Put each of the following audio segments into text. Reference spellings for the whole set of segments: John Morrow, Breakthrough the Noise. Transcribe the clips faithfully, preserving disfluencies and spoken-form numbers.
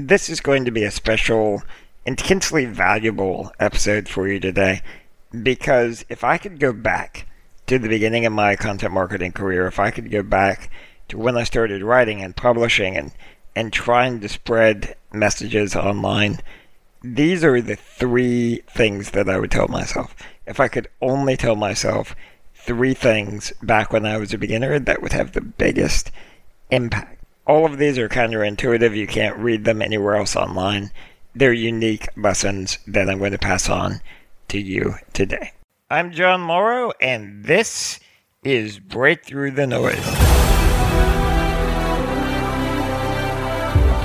This is going to be a special, intensely valuable episode for you today, because if I could go back to the beginning of my content marketing career, if I could go back to when I started writing and publishing and, and trying to spread messages online, these are the three things that I would tell myself. If I could only tell myself three things back when I was a beginner, that would have the biggest impact. All of these are counterintuitive. You can't read them anywhere else online. They're unique lessons that I'm going to pass on to you today. I'm John Morrow, and this is Breakthrough the Noise, a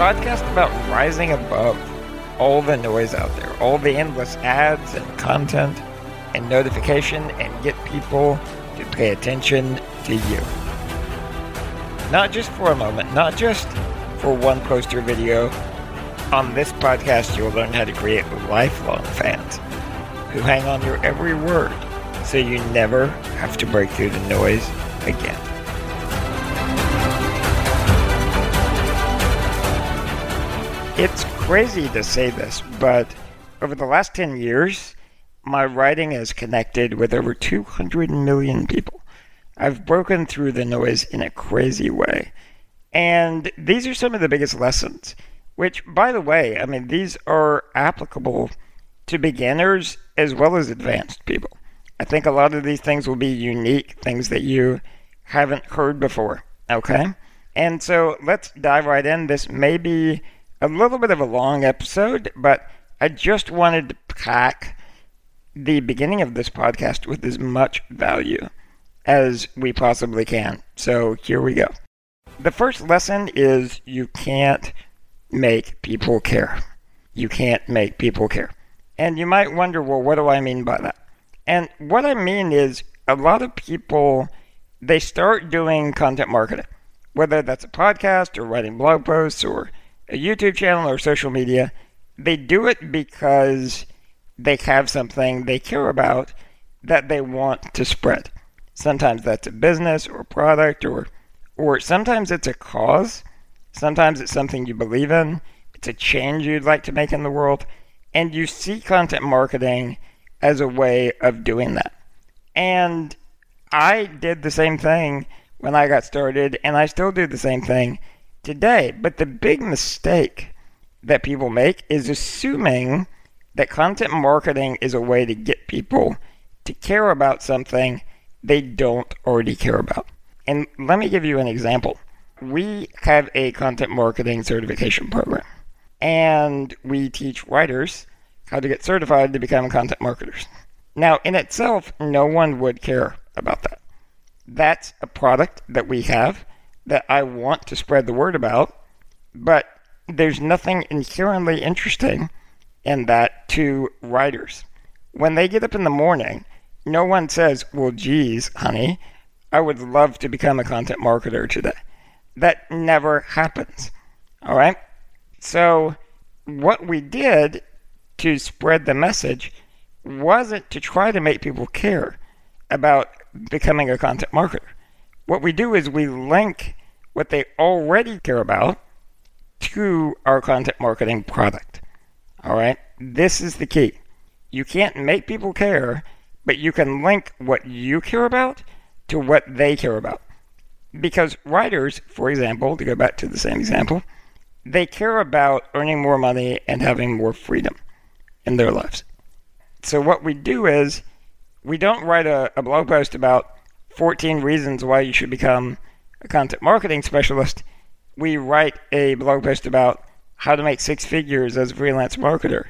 podcast about rising above all the noise out there, all the endless ads and content and notification, and get people to pay attention to you. Not just for a moment, not just for one post or video. On this podcast, you'll learn how to create lifelong fans who hang on to every word so you never have to break through the noise again. It's crazy to say this, but over the last ten years, my writing has connected with over two hundred million people. I've broken through the noise in a crazy way. And these are some of the biggest lessons, which, by the way, I mean, these are applicable to beginners as well as advanced people. I think a lot of these things will be unique, things that you haven't heard before, okay? And so let's dive right in. This may be a little bit of a long episode, but I just wanted to pack the beginning of this podcast with as much value as we possibly can. So here we go. The first lesson is you can't make people care. You can't make people care. And you might wonder, well, what do I mean by that? And what I mean is a lot of people, they start doing content marketing, whether that's a podcast or writing blog posts or a YouTube channel or social media. They do it because they have something they care about that they want to spread. Sometimes that's a business or product, or or sometimes it's a cause. Sometimes it's something you believe in. It's a change you'd like to make in the world. And you see content marketing as a way of doing that. And I did the same thing when I got started, and I still do the same thing today. But the big mistake that people make is assuming that content marketing is a way to get people to care about something they don't already care about. And let me give you an example. We have a content marketing certification program, and we teach writers how to get certified to become content marketers. Now, in itself, no one would care about that. That's a product that we have that I want to spread the word about, but there's nothing inherently interesting and that to writers. When they get up in the morning, no one says, well, geez, honey, I would love to become a content marketer today. That never happens, all right? So what we did to spread the message wasn't to try to make people care about becoming a content marketer. What we do is we link what they already care about to our content marketing product. All right, this is the key. You can't make people care, but you can link what you care about to what they care about. Because writers, for example, to go back to the same example, they care about earning more money and having more freedom in their lives. So what we do is we don't write a, a blog post about fourteen reasons why you should become a content marketing specialist. We write a blog post about how to make six figures as a freelance marketer,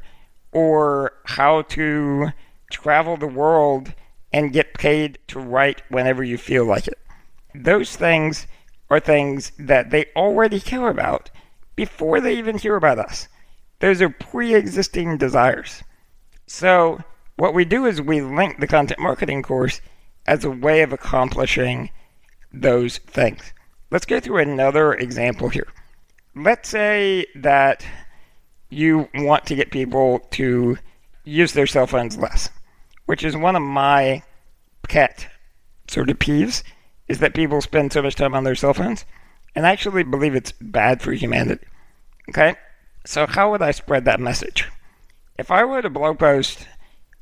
or how to travel the world and get paid to write whenever you feel like it. Those things are things that they already care about before they even hear about us. Those are pre-existing desires. So what we do is we link the content marketing course as a way of accomplishing those things. Let's go through another example here. Let's say that you want to get people to use their cell phones less, which is one of my pet sort of peeves, is that people spend so much time on their cell phones, and I actually believe it's bad for humanity, okay? So how would I spread that message? If I wrote a blog post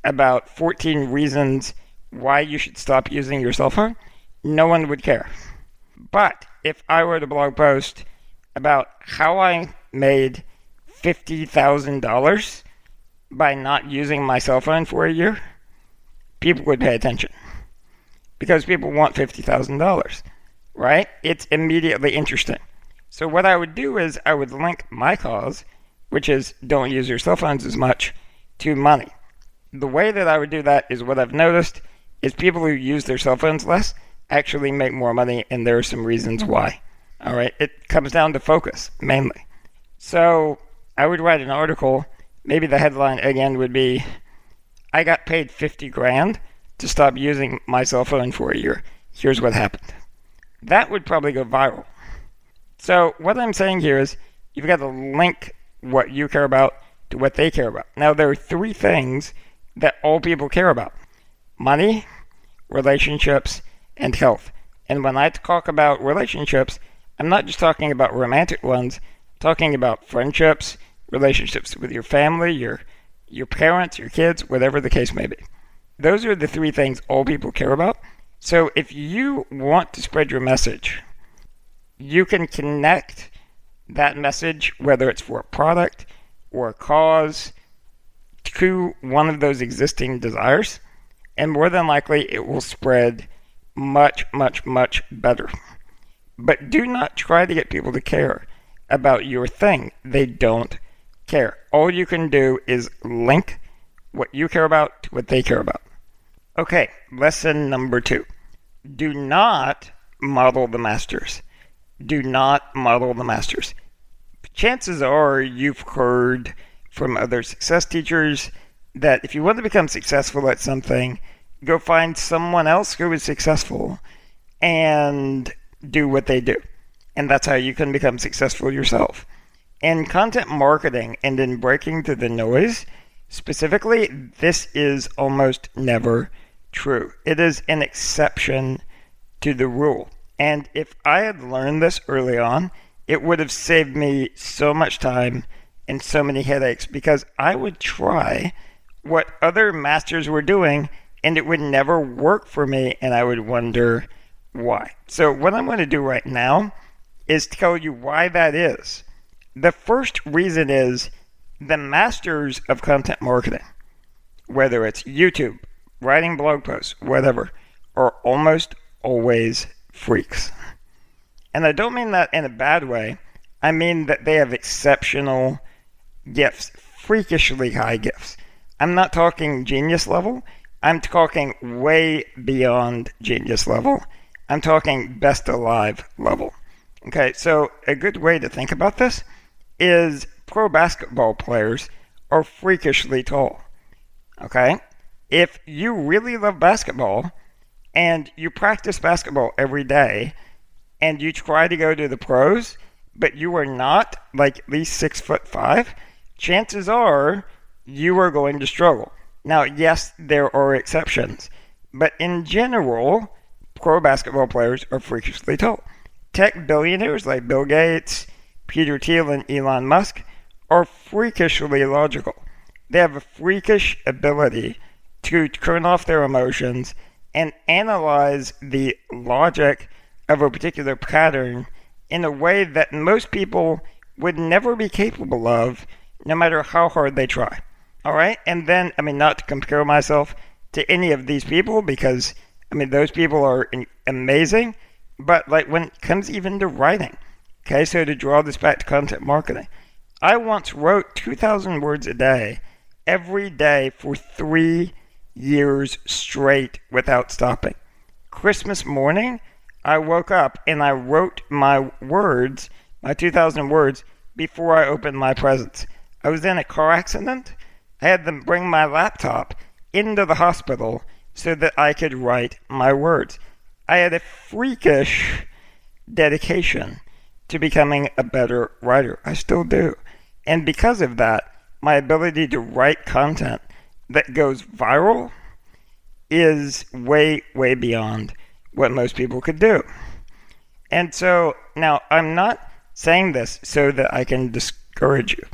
about fourteen reasons why you should stop using your cell phone, no one would care. But if I wrote a blog post about how I made fifty thousand dollars by not using my cell phone for a year, people would pay attention because people want fifty thousand dollars, right? It's immediately interesting. So what I would do is I would link my cause, which is don't use your cell phones as much, to money. The way that I would do that is what I've noticed is people who use their cell phones less actually make more money, and there are some reasons why. All right, it comes down to focus mainly. So I would write an article. Maybe the headline again would be, I got paid fifty grand to stop using my cell phone for a year. Here's what happened. That would probably go viral. So what I'm saying here is you've got to link what you care about to what they care about. Now, there are three things that all people care about: money, relationships, and health. And when I talk about relationships, I'm not just talking about romantic ones, I'm talking about friendships, relationships with your family, your your parents, your kids, whatever the case may be. Those are the three things all people care about. So if you want to spread your message, you can connect that message, whether it's for a product or a cause, to one of those existing desires, and more than likely it will spread much, much, much better. But do not try to get people to care about your thing. They don't care. All you can do is link what you care about to what they care about. Okay, lesson number two. Do not model the masters. Do not model the masters. Chances are you've heard from other success teachers that if you want to become successful at something, go find someone else who is successful and do what they do. And that's how you can become successful yourself. In content marketing and in breaking through the noise, specifically, this is almost never true. It is an exception to the rule. And if I had learned this early on, it would have saved me so much time and so many headaches, because I would try what other masters were doing and it would never work for me, and I would wonder why. So what I'm going to do right now is tell you why that is. The first reason is the masters of content marketing, whether it's YouTube, writing blog posts, whatever, are almost always freaks. And I don't mean that in a bad way. I mean that they have exceptional gifts, freakishly high gifts. I'm not talking genius level. I'm talking way beyond genius level. I'm talking best alive level. Okay, so a good way to think about this is pro basketball players are freakishly tall. Okay? If you really love basketball and you practice basketball every day and you try to go to the pros, but you are not like at least six foot five, chances are you are going to struggle. Now, yes, there are exceptions, but in general, pro basketball players are freakishly tall. Tech billionaires like Bill Gates, Peter Thiel, and Elon Musk are freakishly logical. They have a freakish ability to turn off their emotions and analyze the logic of a particular pattern in a way that most people would never be capable of, no matter how hard they try. All right? And then, I mean, not to compare myself to any of these people, because, I mean, those people are amazing, but like when it comes even to writing, okay, so to draw this back to content marketing, I once wrote two thousand words a day, every day for three years straight without stopping. Christmas morning, I woke up and I wrote my words, my two thousand words, before I opened my presents. I was in a car accident. I had them bring my laptop into the hospital so that I could write my words. I had a freakish dedication to becoming a better writer. I still do. And because of that, my ability to write content that goes viral is way, way beyond what most people could do. And so now I'm not saying this so that I can discourage you.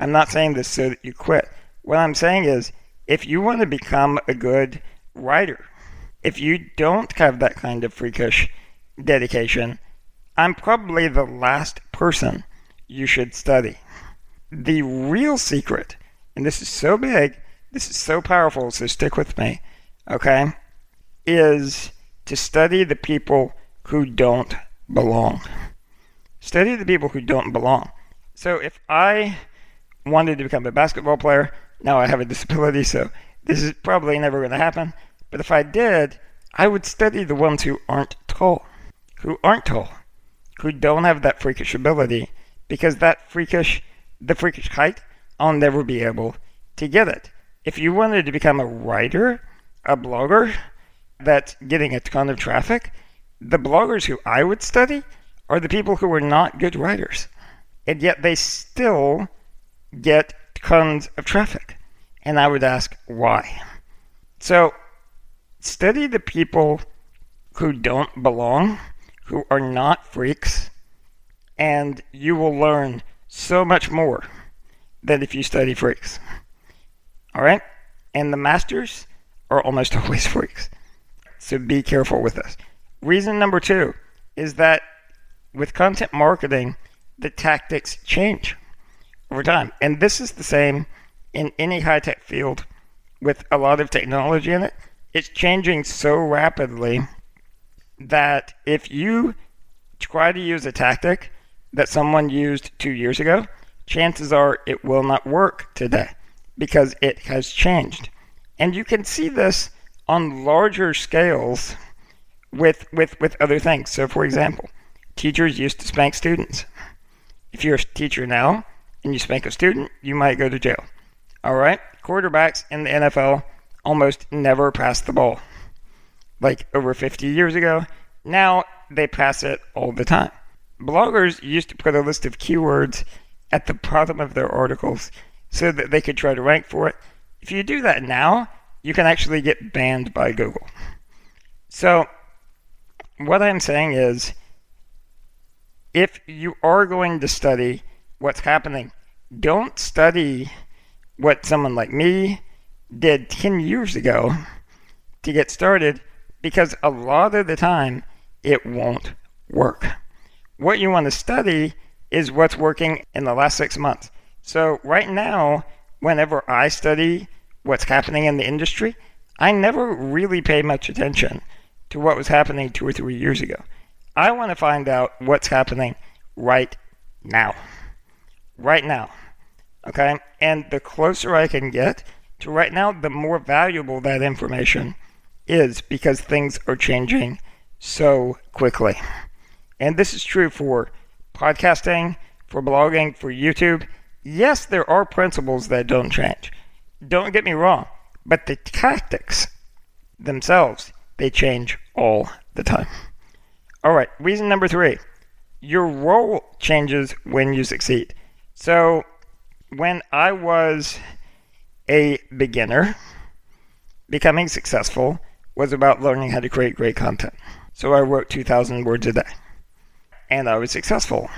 I'm not saying this so that you quit. What I'm saying is, if you want to become a good writer, if you don't have that kind of freakish dedication, I'm probably the last person you should study. The real secret, and this is so big, this is so powerful, so stick with me, okay, is to study the people who don't belong. Study the people who don't belong. So if I wanted to become a basketball player, now I have a disability, so this is probably never going to happen. But if I did, I would study the ones who aren't tall, who aren't tall, who don't have that freakish ability, because that freakish, the freakish height, I'll never be able to get it. If you wanted to become a writer, a blogger that's getting a ton of traffic, the bloggers who I would study are the people who are not good writers, and yet they still get tons of traffic. And I would ask why. So study the people who don't belong, who are not freaks, and you will learn so much more than if you study freaks. All right? And the masters are almost always freaks. So be careful with this. Reason number two is that with content marketing, the tactics change over time. And this is the same in any high-tech field with a lot of technology in it. It's changing so rapidly that if you try to use a tactic that someone used two years ago, chances are it will not work today because it has changed. And you can see this on larger scales with, with, with other things. So for example, teachers used to spank students. If you're a teacher now and you spank a student, you might go to jail. All right? Quarterbacks in the N F L almost never pass the ball. Like over fifty years ago, now they pass it all the time. Bloggers used to put a list of keywords at the bottom of their articles so that they could try to rank for it. If you do that now, you can actually get banned by Google. So what I'm saying is, if you are going to study what's happening, don't study what someone like me did ten years ago to get started, because a lot of the time it won't work. What you want to study is what's working in the last six months. So right now, whenever I study what's happening in the industry, I never really pay much attention to what was happening two or three years ago. I want to find out what's happening right now. Right now. Okay? And the closer I can get to right now, the more valuable that information is, because things are changing so quickly. And this is true for podcasting, for blogging, for YouTube. Yes, there are principles that don't change. Don't get me wrong, but the tactics themselves, they change all the time. All right, reason number three, your role changes when you succeed. So when I was a beginner, becoming successful was about learning how to create great content. So I wrote two thousand words a day, and I was successful.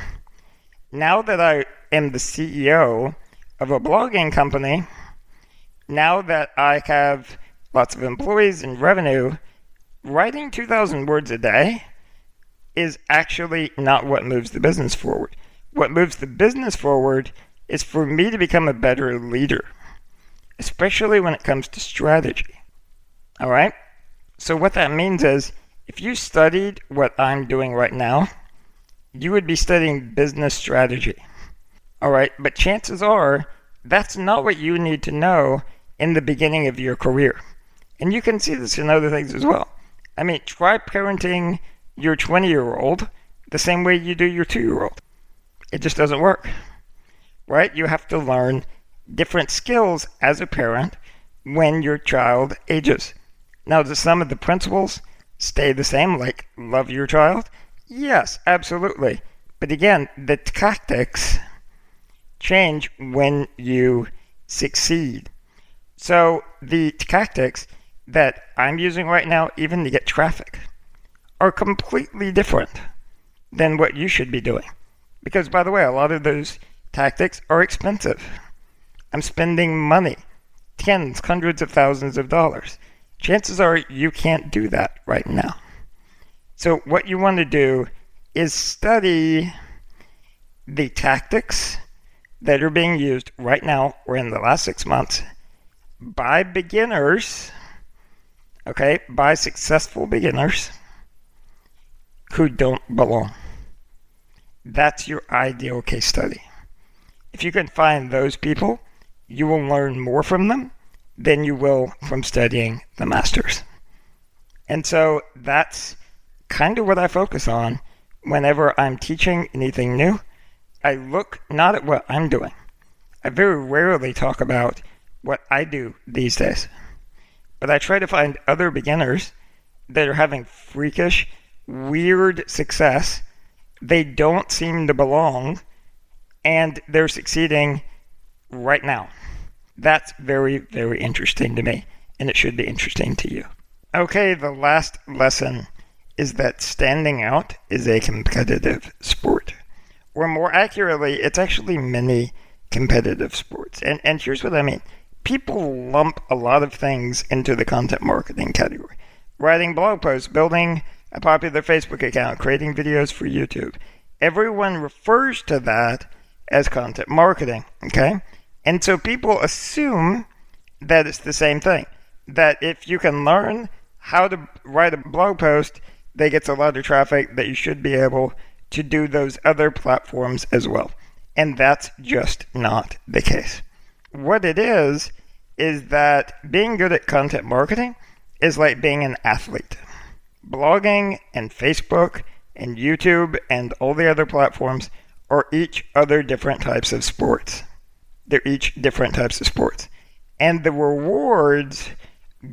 Now that I am the C E O of a blogging company, now that I have lots of employees and revenue, writing two thousand words a day is actually not what moves the business forward. What moves the business forward is for me to become a better leader, especially when it comes to strategy. All right? So what that means is, if you studied what I'm doing right now, you would be studying business strategy. All right? But chances are, that's not what you need to know in the beginning of your career. And you can see this in other things as well. I mean, try parenting your twenty-year-old the same way you do your two-year-old. It just doesn't work, right? You have to learn different skills as a parent when your child ages. Now, do some of the principles stay the same, like love your child? Yes, absolutely. But again, the tactics change when you succeed. So the tactics that I'm using right now, even to get traffic, are completely different than what you should be doing. Because, by the way, a lot of those tactics are expensive. I'm spending money, tens, hundreds of thousands of dollars. Chances are you can't do that right now. So what you want to do is study the tactics that are being used right now or in the last six months by beginners, okay, by successful beginners who don't belong. That's your ideal case study. If you can find those people, you will learn more from them than you will from studying the masters. And so that's kind of what I focus on whenever I'm teaching anything new. I look not at what I'm doing. I very rarely talk about what I do these days. But I try to find other beginners that are having freakish, weird success. They don't seem to belong, and they're succeeding right now. That's very, very interesting to me, and it should be interesting to you. Okay, the last lesson is that standing out is a competitive sport. Or more accurately, it's actually many competitive sports. And, and here's what I mean. People lump a lot of things into the content marketing category. Writing blog posts, building a popular Facebook account, creating videos for YouTube. Everyone refers to that as content marketing, okay? And so people assume that it's the same thing, that if you can learn how to write a blog post that gets a lot of traffic, that you should be able to do those other platforms as well. And that's just not the case. What it is, is that being good at content marketing is like being an athlete. Blogging and Facebook and YouTube and all the other platforms are each other different types of sports. They're each different types of sports. And the rewards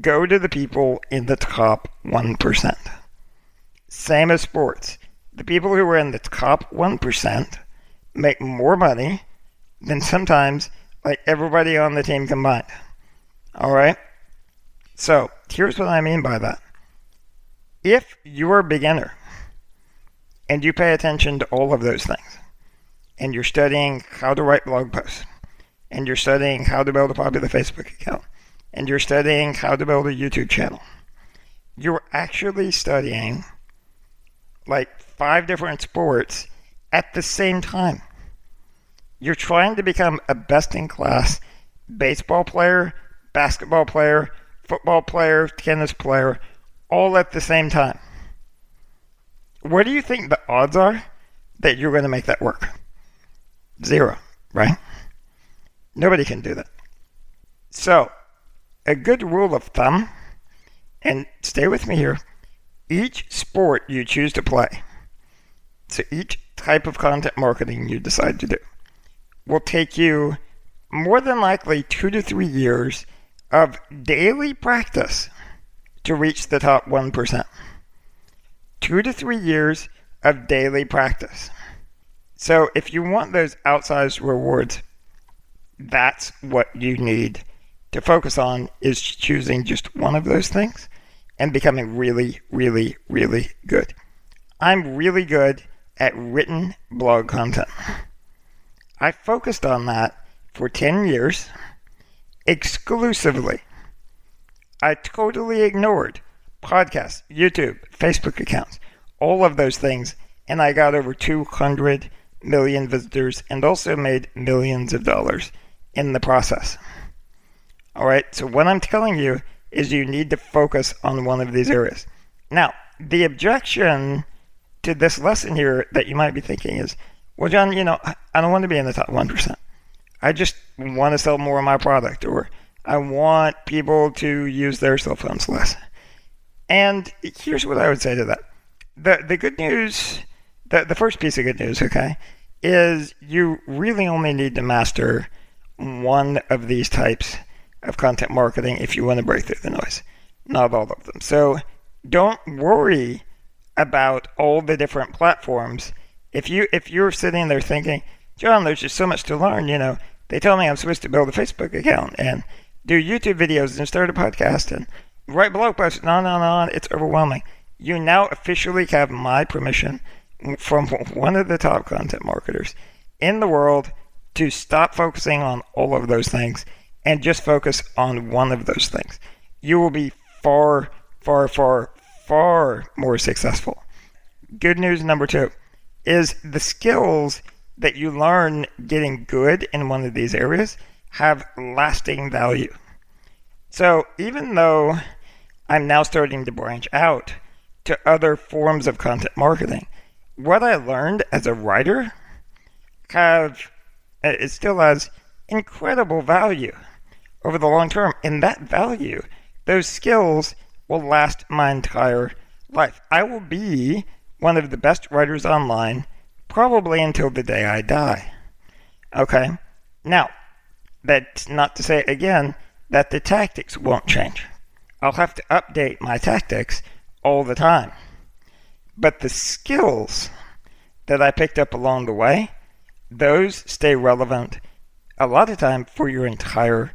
go to the people in the top one percent. Same as sports. The people who are in the top one percent make more money than sometimes like everybody on the team combined. All right? So here's what I mean by that. If you're a beginner and you pay attention to all of those things, and you're studying how to write blog posts, and you're studying how to build a popular Facebook account, and you're studying how to build a YouTube channel, you're actually studying like five different sports at the same time. You're trying to become a best-in-class baseball player, basketball player, football player, tennis player, all at the same time. What do you think the odds are that you're going to make that work? Zero, right? Nobody can do that. So, a good rule of thumb, and stay with me here, each sport you choose to play, so each type of content marketing you decide to do, will take you more than likely two to three years of daily practice to reach the top one percent. Two to three years of daily practice. So if you want those outsized rewards, that's what you need to focus on, is choosing just one of those things and becoming really, really, really good. I'm really good at written blog content. I focused on that for ten years exclusively. I totally ignored podcasts, YouTube, Facebook accounts, all of those things, and I got over two hundred million visitors and also made millions of dollars in the process. All right, so what I'm telling you is you need to focus on one of these areas. Now, the objection to this lesson here that you might be thinking is, well, John, you know, I don't want to be in the top one percent. I just want to sell more of my product, or I want people to use their cell phones less. And here's what I would say to that. The the good news, the, the first piece of good news, okay, is you really only need to master one of these types of content marketing if you want to break through the noise, not all of them. So don't worry about all the different platforms. If, you, if you're sitting there thinking, John, there's just so much to learn, you know, they tell me I'm supposed to build a Facebook account and do YouTube videos and start a podcast and write blog posts, and on and on. It's overwhelming. You now officially have my permission from one of the top content marketers in the world to stop focusing on all of those things and just focus on one of those things. You will be far, far, far, far more successful. Good news number two is the skills that you learn getting good in one of these areas have lasting value. So even though I'm now starting to branch out to other forms of content marketing, what I learned as a writer have it still has incredible value over the long term. And that value, those skills, will last my entire life. I will be one of the best writers online probably until the day I die. Okay? Now, that's not to say, again, that the tactics won't change. I'll have to update my tactics all the time. But the skills that I picked up along the way, those stay relevant a lot of time for your entire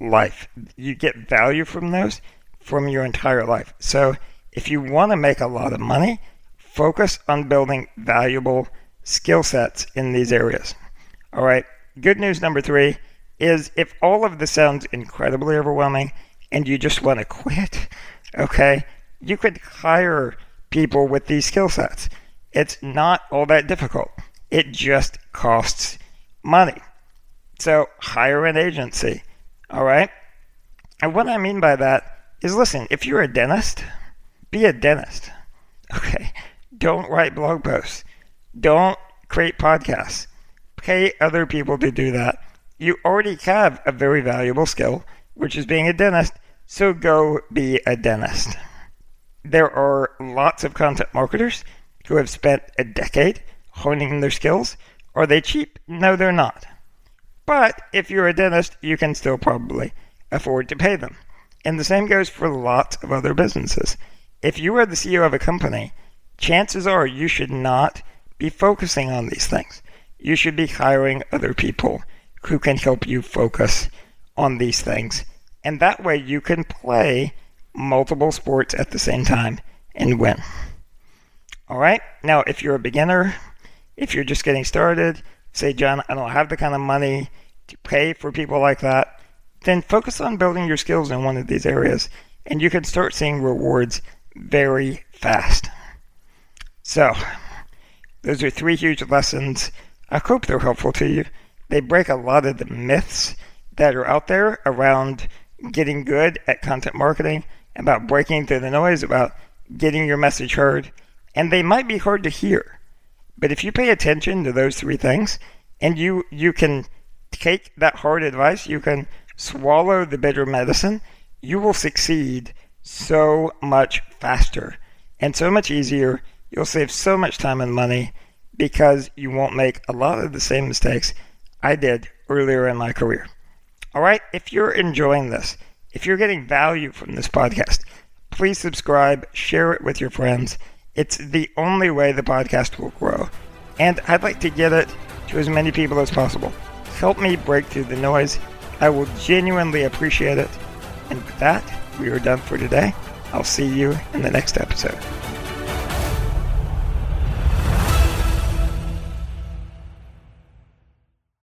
life. You get value from those from your entire life. So if you want to make a lot of money, focus on building valuable skill sets in these areas. All right. Good news number three is if all of this sounds incredibly overwhelming and you just want to quit, okay, you could hire people with these skill sets. It's not all that difficult. It just costs money. So hire an agency. All right. And what I mean by that is, listen, if you're a dentist, be a dentist. Okay. Don't write blog posts. Don't create podcasts. Pay other people to do that. You already have a very valuable skill, which is being a dentist. So go be a dentist. There are lots of content marketers who have spent a decade honing their skills. Are they cheap? No, they're not. But if you're a dentist, you can still probably afford to pay them. And the same goes for lots of other businesses. If you are the C E O of a company, chances are you should not be focusing on these things. You should be hiring other people who can help you focus on these things. And that way you can play multiple sports at the same time and win. All right. Now, if you're a beginner, if you're just getting started, say, John, I don't have the kind of money to pay for people like that, then focus on building your skills in one of these areas, and you can start seeing rewards very fast. So, those are three huge lessons. I hope they're helpful to you. They break a lot of the myths that are out there around getting good at content marketing, about breaking through the noise, about getting your message heard, and they might be hard to hear. But if you pay attention to those three things, and you, you can take that hard advice, you can swallow the bitter medicine, you will succeed so much faster and so much easier. You'll save so much time and money because you won't make a lot of the same mistakes I did earlier in my career. All right, if you're enjoying this, if you're getting value from this podcast, please subscribe, share it with your friends. It's the only way the podcast will grow. And I'd like to get it to as many people as possible. Help me break through the noise. I will genuinely appreciate it. And with that, we are done for today. I'll see you in the next episode.